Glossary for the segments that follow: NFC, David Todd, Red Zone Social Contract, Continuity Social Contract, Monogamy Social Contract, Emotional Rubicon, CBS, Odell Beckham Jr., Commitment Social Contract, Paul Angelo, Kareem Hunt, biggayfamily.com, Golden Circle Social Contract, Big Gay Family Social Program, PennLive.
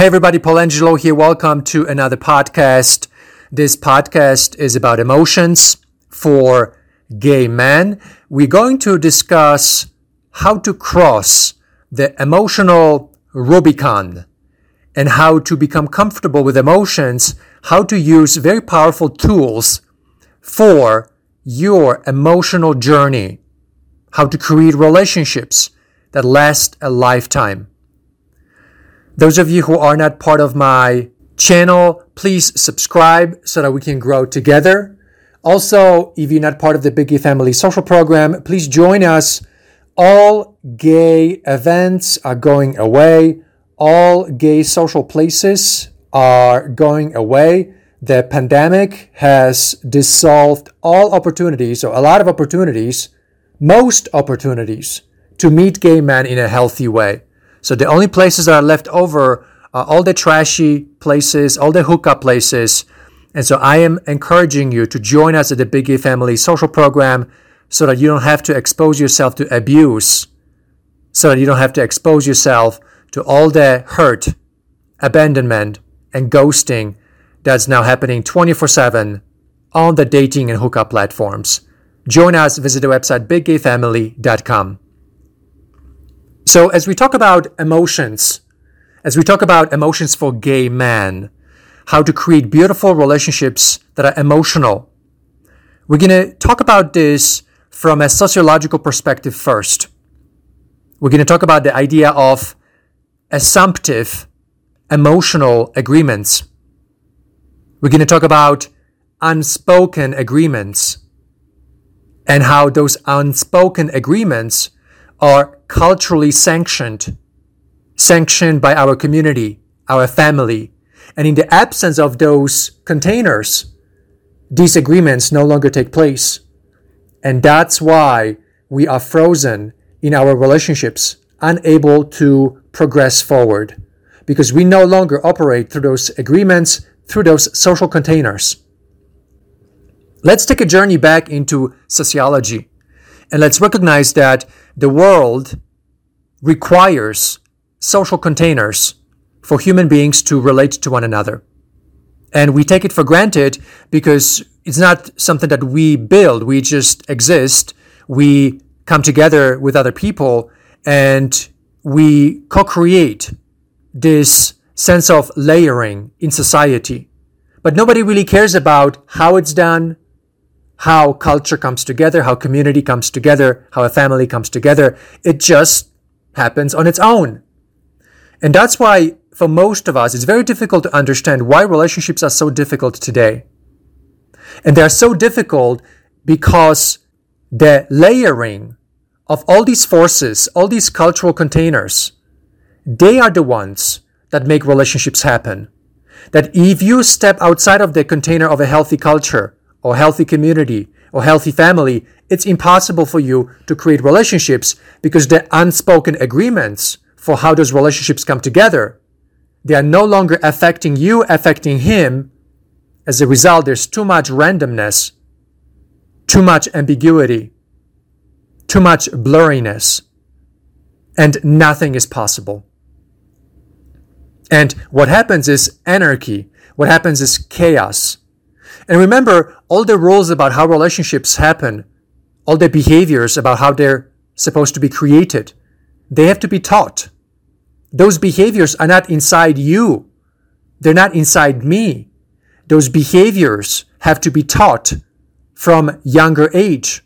Hey everybody, Paul Angelo here. Welcome to another podcast. This podcast is about emotions for gay men. We're going to discuss how to cross the emotional Rubicon and how to become comfortable with emotions, how to use very powerful tools for your emotional journey, how to create relationships that last a lifetime. Those of you who are not part of my channel, please subscribe so that we can grow together. Also, if you're not part of the Big Gay Family Social Program, please join us. All gay events are going away. All gay social places are going away. The pandemic has dissolved all opportunities, or a lot of opportunities, most opportunities, to meet gay men in a healthy way. So the only places that are left over are all the trashy places, all the hookup places. And so I am encouraging you to join us at the Big Gay Family Social Program so that you don't have to expose yourself to abuse, so that you don't have to expose yourself to all the hurt, abandonment, and ghosting that's now happening 24/7 on the dating and hookup platforms. Join us. Visit the website biggayfamily.com. So as we talk about emotions, for gay men, how to create beautiful relationships that are emotional, we're going to talk about this from a sociological perspective first. We're going to talk about the idea of assumptive emotional agreements. We're going to talk about unspoken agreements and how those unspoken agreements are culturally sanctioned by our community, our family. And in the absence of those containers, these agreements no longer take place. And that's why we are frozen in our relationships, unable to progress forward, because we no longer operate through those agreements, through those social containers. Let's take a journey back into sociology. And let's recognize that the world requires social containers for human beings to relate to one another. And we take it for granted because it's not something that we build. We just exist. We come together with other people and we co-create this sense of layering in society. But nobody really cares about how it's done, how culture comes together, how community comes together, how a family comes together. It just happens on its own. And that's why, for most of us, it's very difficult to understand why relationships are so difficult today. And they're so difficult because the layering of all these forces, all these cultural containers, they are the ones that make relationships happen. That if you step outside of the container of a healthy culture, or healthy community, or healthy family, it's impossible for you to create relationships because the unspoken agreements for how those relationships come together, they are no longer affecting you, affecting him. As a result, there's too much randomness, too much ambiguity, too much blurriness, and nothing is possible. And what happens is anarchy. What happens is chaos. And remember, all the rules about how relationships happen, all the behaviors about how they're supposed to be created, they have to be taught. Those behaviors are not inside you. They're not inside me. Those behaviors have to be taught from younger age.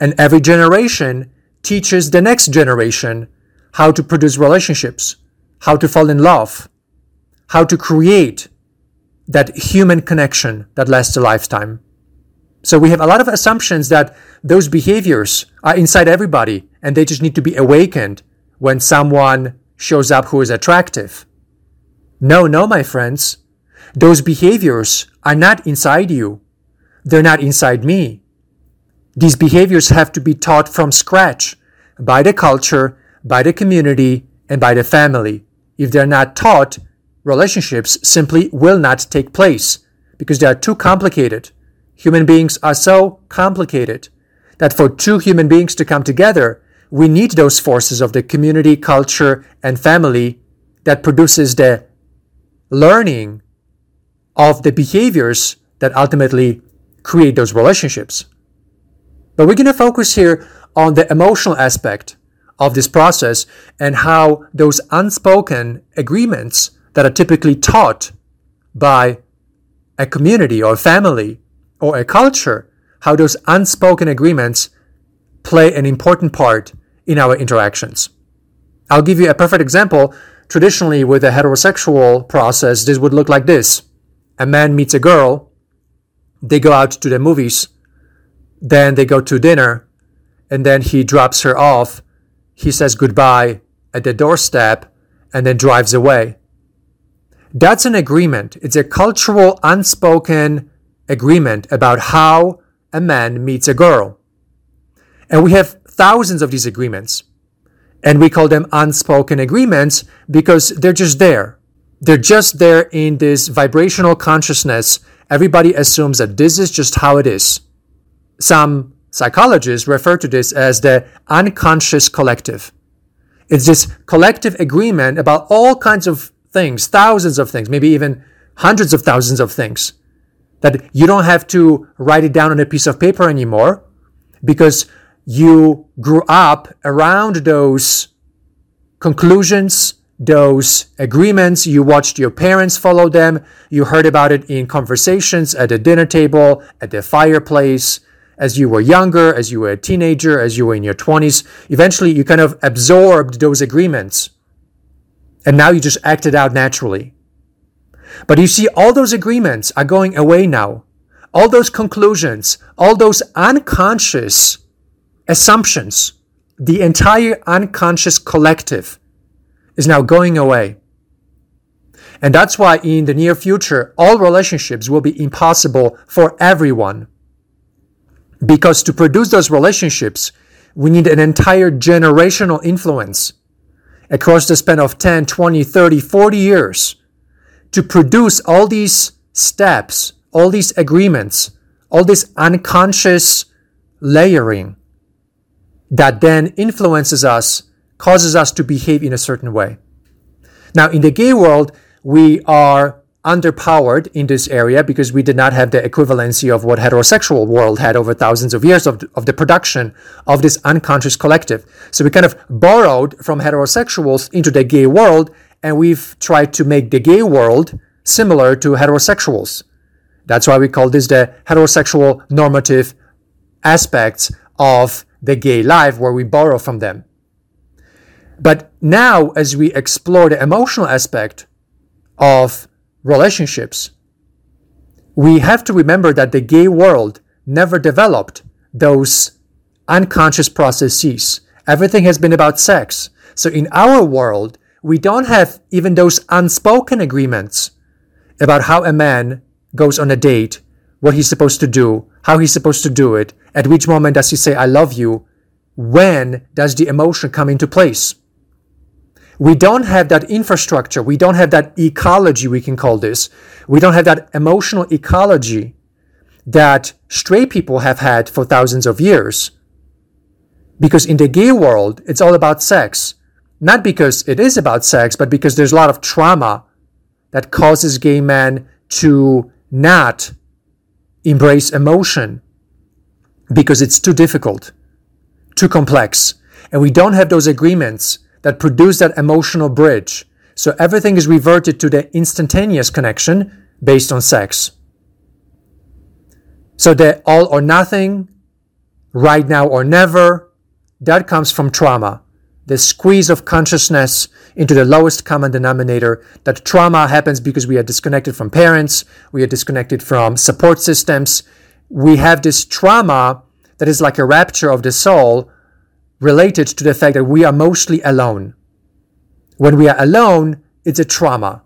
And every generation teaches the next generation how to produce relationships, how to fall in love, how to create that human connection that lasts a lifetime. So we have a lot of assumptions that those behaviors are inside everybody and they just need to be awakened when someone shows up who is attractive. No, my friends. Those behaviors are not inside you. They're not inside me. These behaviors have to be taught from scratch by the culture, by the community, and by the family. If they're not taught, relationships simply will not take place because they are too complicated. Human beings are so complicated that for two human beings to come together, we need those forces of the community, culture, and family that produces the learning of the behaviors that ultimately create those relationships. But we're going to focus here on the emotional aspect of this process and how those unspoken agreements that are typically taught by a community or a family or a culture, how those unspoken agreements play an important part in our interactions. I'll give you a perfect example. Traditionally, with a heterosexual process, this would look like this. A man meets a girl, they go out to the movies, then they go to dinner, and then he drops her off. He says goodbye at the doorstep and then drives away. That's an agreement. It's a cultural, unspoken agreement about how a man meets a girl. And we have thousands of these agreements. And we call them unspoken agreements because they're just there. They're just there in this vibrational consciousness. Everybody assumes that this is just how it is. Some psychologists refer to this as the unconscious collective. It's this collective agreement about all kinds of things, thousands of things, maybe even hundreds of thousands of things, that you don't have to write it down on a piece of paper anymore because you grew up around those conclusions, those agreements. You watched your parents follow them. You heard about it in conversations at the dinner table, at the fireplace, as you were younger, as you were a teenager, as you were in your 20s. Eventually, you kind of absorbed those agreements. And now you just act it out naturally. But you see, all those agreements are going away now. All those conclusions, all those unconscious assumptions, the entire unconscious collective is now going away. And that's why in the near future, all relationships will be impossible for everyone. Because to produce those relationships, we need an entire generational influence across the span of 10, 20, 30, 40 years to produce all these steps, all these agreements, all this unconscious layering that then influences us, causes us to behave in a certain way. Now, in the gay world, we are underpowered in this area because we did not have the equivalency of what heterosexual world had over thousands of years of the production of this unconscious collective. So we kind of borrowed from heterosexuals into the gay world, and we've tried to make the gay world similar to heterosexuals. That's why we call this the heterosexual normative aspects of the gay life, where we borrow from them. But now, as we explore the emotional aspect of relationships, we have to remember that the gay world never developed those unconscious processes. Everything has been about sex. So in our world, we don't have even those unspoken agreements about how a man goes on a date, what he's supposed to do, how he's supposed to do it, at which moment does he say, I love you, when does the emotion come into place. We don't have that infrastructure. We don't have that ecology, we can call this. We don't have that emotional ecology that straight people have had for thousands of years. Because in the gay world, it's all about sex. Not because it is about sex, but because there's a lot of trauma that causes gay men to not embrace emotion because it's too difficult, too complex. And we don't have those agreements that produce that emotional bridge. So everything is reverted to the instantaneous connection based on sex. So the all or nothing, right now or never, that comes from trauma. The squeeze of consciousness into the lowest common denominator. That trauma happens because we are disconnected from parents, we are disconnected from support systems. We have this trauma that is like a rapture of the soul, related to the fact that we are mostly alone. When we are alone, it's a trauma.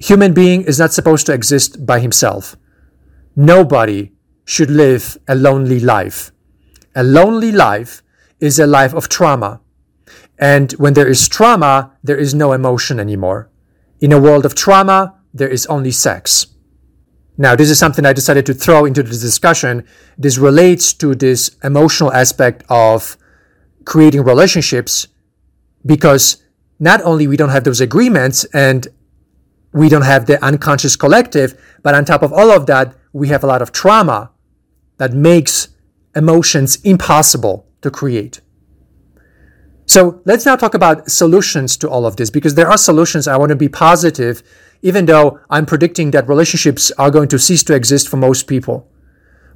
Human being is not supposed to exist by himself. Nobody should live a lonely life. A lonely life is a life of trauma. And when there is trauma, there is no emotion anymore. In a world of trauma, there is only sex. Now, this is something I decided to throw into this discussion. This relates to this emotional aspect of creating relationships, because not only we don't have those agreements and we don't have the unconscious collective, but on top of all of that, we have a lot of trauma that makes emotions impossible to create. So let's now talk about solutions to all of this, because there are solutions. I want to be positive, even though I'm predicting that relationships are going to cease to exist for most people.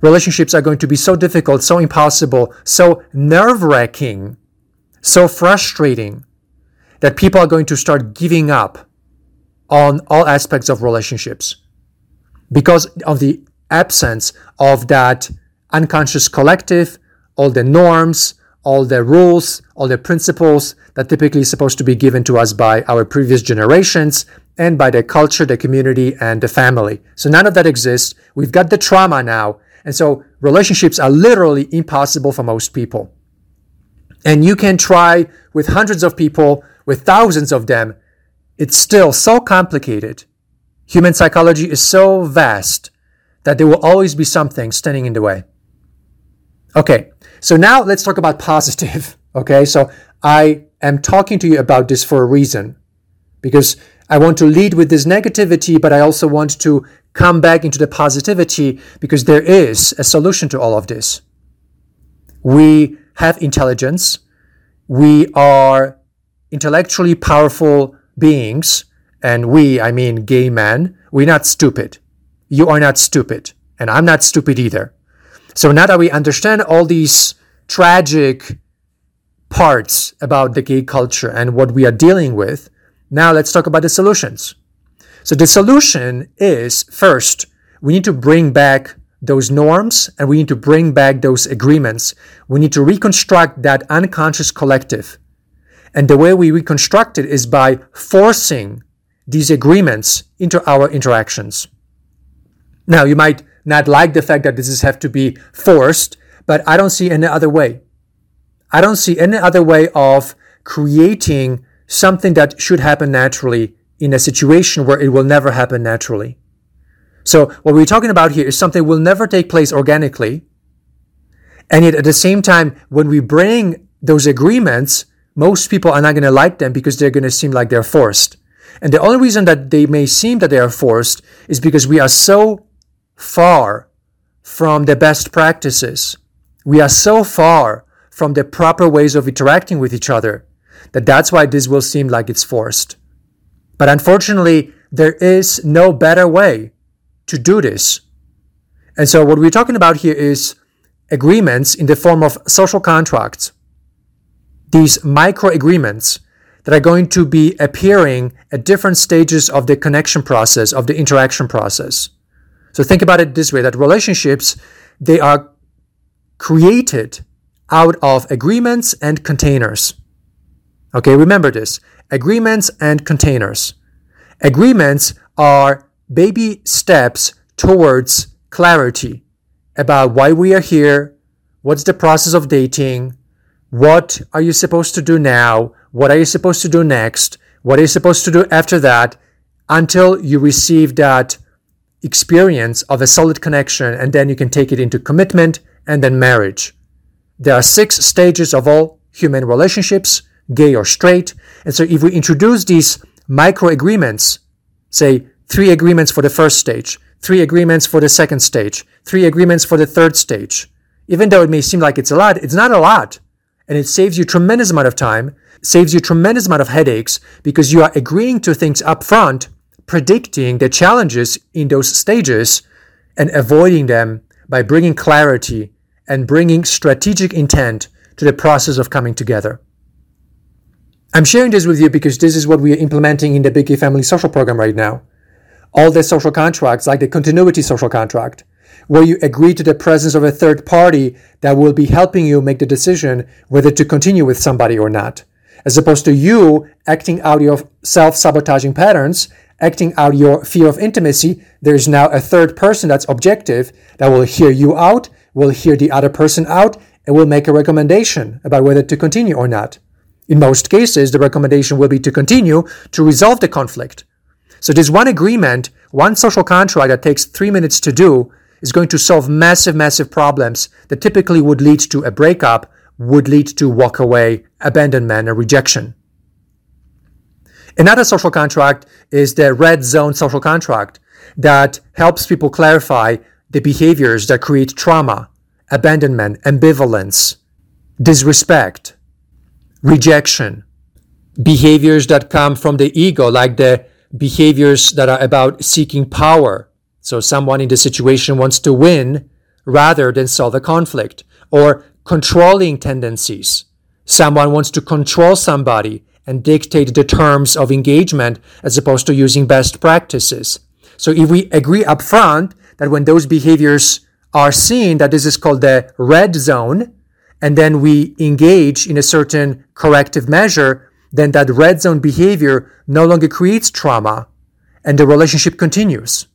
Relationships are going to be so difficult, so impossible, so nerve-wracking, so frustrating, that people are going to start giving up on all aspects of relationships because of the absence of that unconscious collective, all the norms, all the rules, all the principles that typically is supposed to be given to us by our previous generations and by the culture, the community, and the family. So none of that exists. We've got the trauma now. And so relationships are literally impossible for most people. And you can try with hundreds of people, with thousands of them. It's still so complicated. Human psychology is so vast that there will always be something standing in the way. Okay, so now let's talk about positive. Okay, so I am talking to you about this for a reason, because I want to lead with this negativity, but I also want to come back into the positivity, because there is a solution to all of this. We have intelligence. We are intellectually powerful beings, and we, I mean gay men, we're not stupid. You are not stupid, and I'm not stupid either. So now that we understand all these tragic parts about the gay culture and what we are dealing with, now let's talk about the solutions. So the solution is, first, we need to bring back those norms, and we need to bring back those agreements. We need to reconstruct that unconscious collective. And the way we reconstruct it is by forcing these agreements into our interactions. Now, you might not like the fact that this has to be forced, but I don't see any other way. I don't see any other way of creating something that should happen naturally in a situation where it will never happen naturally. So what we're talking about here is something will never take place organically. And yet at the same time, when we bring those agreements, most people are not going to like them because they're going to seem like they're forced. And the only reason that they may seem that they are forced is because we are so far from the best practices. We are so far from the proper ways of interacting with each other that that's why this will seem like it's forced. But unfortunately, there is no better way to do this. And so what we're talking about here is agreements in the form of social contracts, these micro agreements that are going to be appearing at different stages of the connection process, of the interaction process. So think about it this way, that relationships, they are created out of agreements and containers. Okay, remember this, agreements and containers. Agreements are baby steps towards clarity about why we are here, what's the process of dating, what are you supposed to do now, what are you supposed to do next, what are you supposed to do after that, until you receive that experience of a solid connection, and then you can take it into commitment and then marriage. There are 6 stages of all human relationships, gay or straight. And so if we introduce these micro agreements, say 3 agreements for the first stage, 3 agreements for the second stage, 3 agreements for the third stage, even though it may seem like it's a lot, it's not a lot. And it saves you a tremendous amount of time, saves you a tremendous amount of headaches, because you are agreeing to things up front, predicting the challenges in those stages and avoiding them by bringing clarity and bringing strategic intent to the process of coming together. I'm sharing this with you because this is what we are implementing in the Big Gay Family Social Program right now. All the social contracts, like the Continuity Social Contract, where you agree to the presence of a third party that will be helping you make the decision whether to continue with somebody or not, as opposed to you acting out your self-sabotaging patterns, acting out your fear of intimacy. There's now a third person that's objective that will hear you out, will hear the other person out, and will make a recommendation about whether to continue or not. In most cases, the recommendation will be to continue to resolve the conflict. So this one agreement, one social contract that takes 3 minutes to do is going to solve massive, massive problems that typically would lead to a breakup, would lead to walk away, abandonment, and rejection. Another social contract is the Red Zone Social Contract that helps people clarify the behaviors that create trauma, abandonment, ambivalence, disrespect, rejection, behaviors that come from the ego, like the behaviors that are about seeking power. So someone in the situation wants to win rather than solve a conflict, or controlling tendencies. Someone wants to control somebody and dictate the terms of engagement as opposed to using best practices. So if we agree up front that when those behaviors are seen, that this is called the red zone, and then we engage in a certain corrective measure, then that red zone behavior no longer creates trauma and the relationship continues.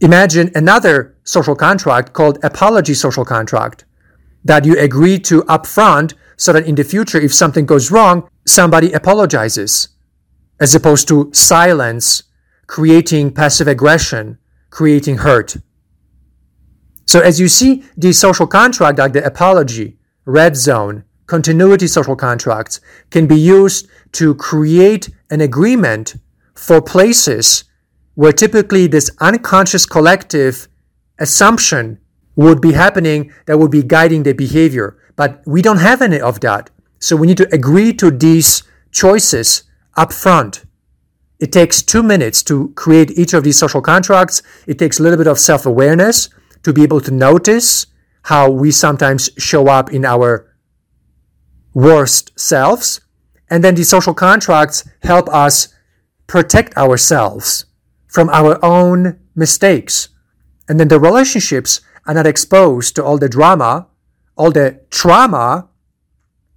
Imagine another social contract called apology social contract that you agree to upfront so that in the future, if something goes wrong, somebody apologizes, as opposed to silence, creating passive aggression, creating hurt. So as you see, the social contract like the apology, red zone, continuity social contracts can be used to create an agreement for places where typically this unconscious collective assumption would be happening that would be guiding the behavior. But we don't have any of that. So we need to agree to these choices up front. It takes 2 minutes to create each of these social contracts. It takes a little bit of self-awareness to be able to notice how we sometimes show up in our worst selves. And then these social contracts help us protect ourselves from our own mistakes. And then the relationships are not exposed to all the drama, all the trauma,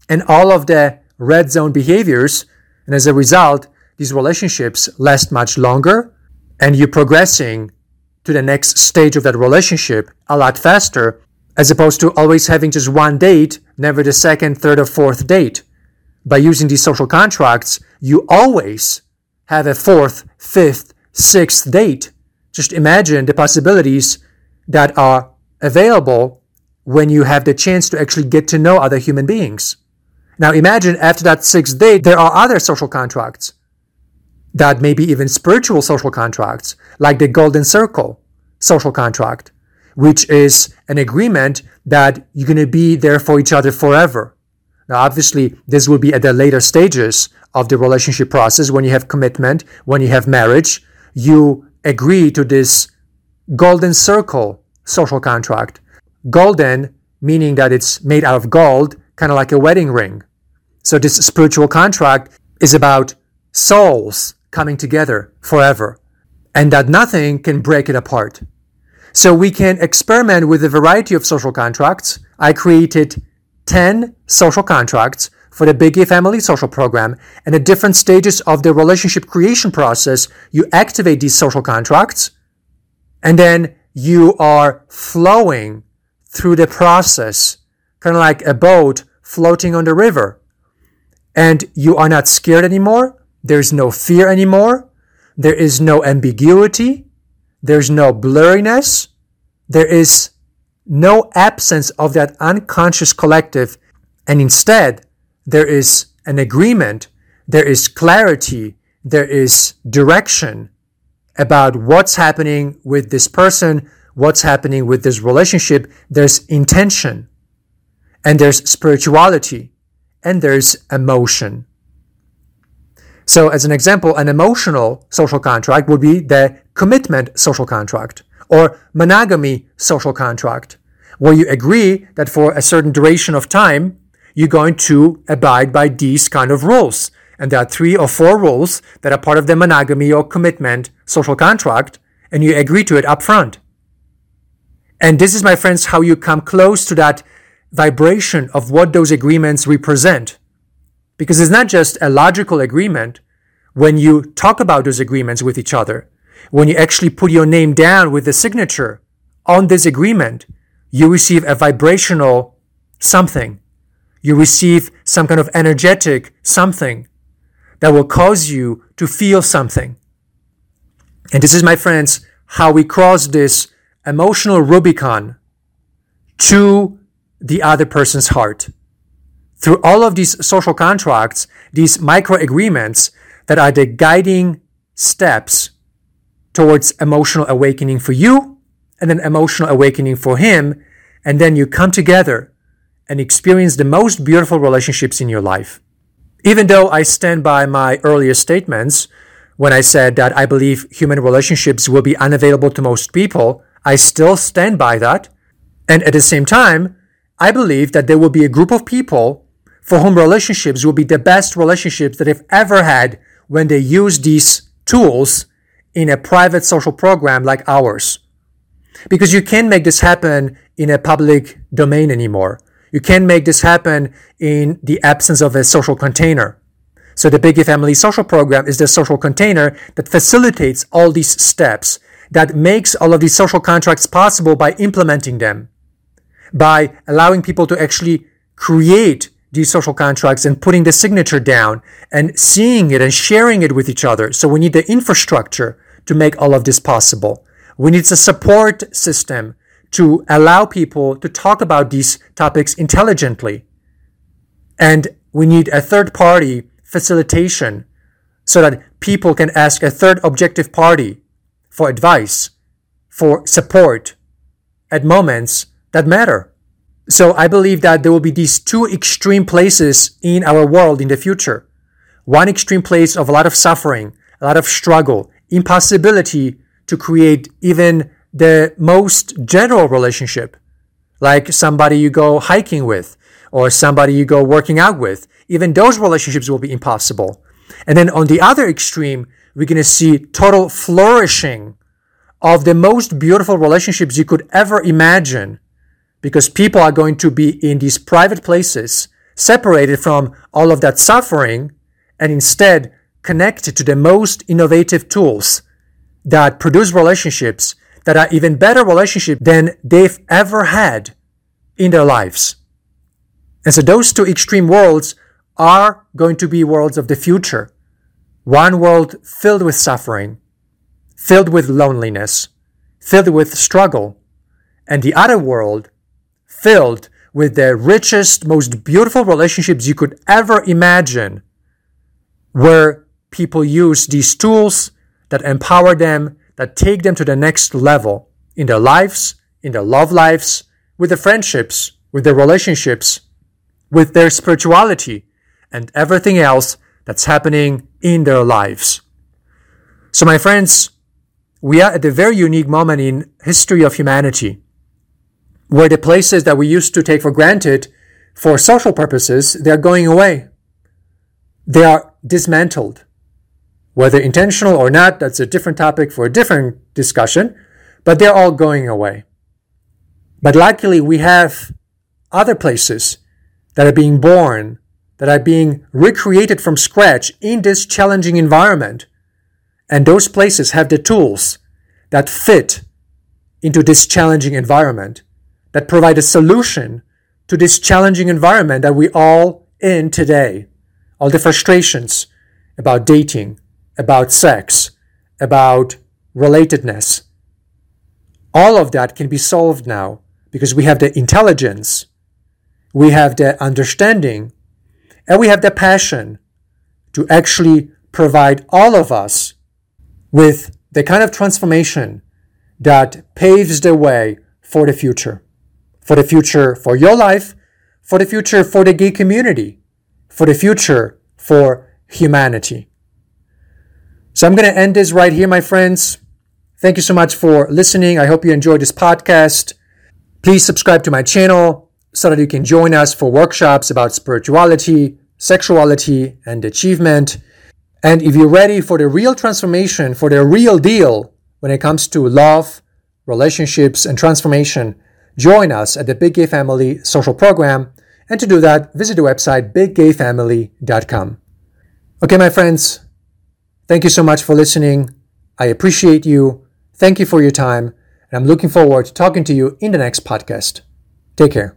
and all of the red zone behaviors. And as a result, these relationships last much longer, and you're progressing to the next stage of that relationship a lot faster, as opposed to always having just one date, never the second, third, or fourth date. By using these social contracts, you always have a fourth, fifth, sixth date. Just imagine the possibilities that are available when you have the chance to actually get to know other human beings. Now imagine after that sixth date, there are other social contracts that may be even spiritual social contracts, like the Golden Circle Social Contract, which is an agreement that you're going to be there for each other forever. Now, obviously, this will be at the later stages of the relationship process when you have commitment, when you have marriage. You agree to this Golden Circle Social Contract. Golden, meaning that it's made out of gold, kind of like a wedding ring. So this spiritual contract is about souls coming together forever, and that nothing can break it apart. So we can experiment with a variety of social contracts. I created 10 social contracts for the Big Gay Family Social Program, and at different stages of the relationship creation process, you activate these social contracts, and then you are flowing through the process, kind of like a boat floating on the river. And you are not scared anymore. There's no fear anymore. There is no ambiguity. There's no blurriness. There is no absence of that unconscious collective. And instead, there is an agreement. There is clarity. There is direction about what's happening with this person, what's happening with this relationship. There's intention, and there's spirituality, and there's emotion. So as an example, an emotional social contract would be the commitment social contract or monogamy social contract, where you agree that for a certain duration of time, you're going to abide by these kind of rules. And there are 3 or 4 rules that are part of the monogamy or commitment social contract, and you agree to it up front. And this is, my friends, how you come close to that vibration of what those agreements represent. Because it's not just a logical agreement when you talk about those agreements with each other. When you actually put your name down with the signature on this agreement, you receive a vibrational something. You receive some kind of energetic something that will cause you to feel something. And this is, my friends, how we cross this emotional Rubicon to the other person's heart. Through all of these social contracts, these micro agreements that are the guiding steps towards emotional awakening for you and then emotional awakening for him. And then you come together and experience the most beautiful relationships in your life. Even though I stand by my earlier statements when I said that I believe human relationships will be unavailable to most people, I still stand by that. And at the same time, I believe that there will be a group of people for whom relationships will be the best relationships that they've ever had when they use these tools in a private social program like ours. Because you can't make this happen in a public domain anymore. You can't make this happen in the absence of a social container. So the Big Gay Family Social Program is the social container that facilitates all these steps, that makes all of these social contracts possible by implementing them, by allowing people to actually create these social contracts and putting the signature down and seeing it and sharing it with each other. So we need the infrastructure to make all of this possible. We need a support system to allow people to talk about these topics intelligently. And we need a third party facilitation so that people can ask a third objective party for advice, for support at moments that matter. So I believe that there will be these two extreme places in our world in the future. One extreme place of a lot of suffering, a lot of struggle, impossibility to create even the most general relationship, like somebody you go hiking with or somebody you go working out with. Even those relationships will be impossible. And then on the other extreme, we're going to see total flourishing of the most beautiful relationships you could ever imagine, because people are going to be in these private places, separated from all of that suffering, and instead connected to the most innovative tools that produce relationships that are even better relationships than they've ever had in their lives. And so those two extreme worlds are going to be worlds of the future. One world filled with suffering, filled with loneliness, filled with struggle, and the other world filled with the richest, most beautiful relationships you could ever imagine, where people use these tools that empower them, that take them to the next level in their lives, in their love lives, with their friendships, with their relationships, with their spirituality, and everything else that's happening in their lives. So my friends, we are at a very unique moment in history of humanity, where the places that we used to take for granted for social purposes, they're going away. They are dismantled. Whether intentional or not, that's a different topic for a different discussion, but they're all going away. But luckily, we have other places that are being born, that are being recreated from scratch in this challenging environment. And those places have the tools that fit into this challenging environment, that provide a solution to this challenging environment that we all in today. All the frustrations about dating, about sex, about relatedness. All of that can be solved now because we have the intelligence, we have the understanding, and we have the passion to actually provide all of us with the kind of transformation that paves the way for the future. For the future for your life, for the future for the gay community, for the future for humanity. So I'm going to end this right here, my friends. Thank you so much for listening. I hope you enjoyed this podcast. Please subscribe to my channel so that you can join us for workshops about spirituality, sexuality, and achievement. And if you're ready for the real transformation, for the real deal when it comes to love, relationships, and transformation, join us at the Big Gay Family Social Program, and to do that, visit the website biggayfamily.com. Okay, my friends, thank you so much for listening. I appreciate you. Thank you for your time, and I'm looking forward to talking to you in the next podcast. Take care.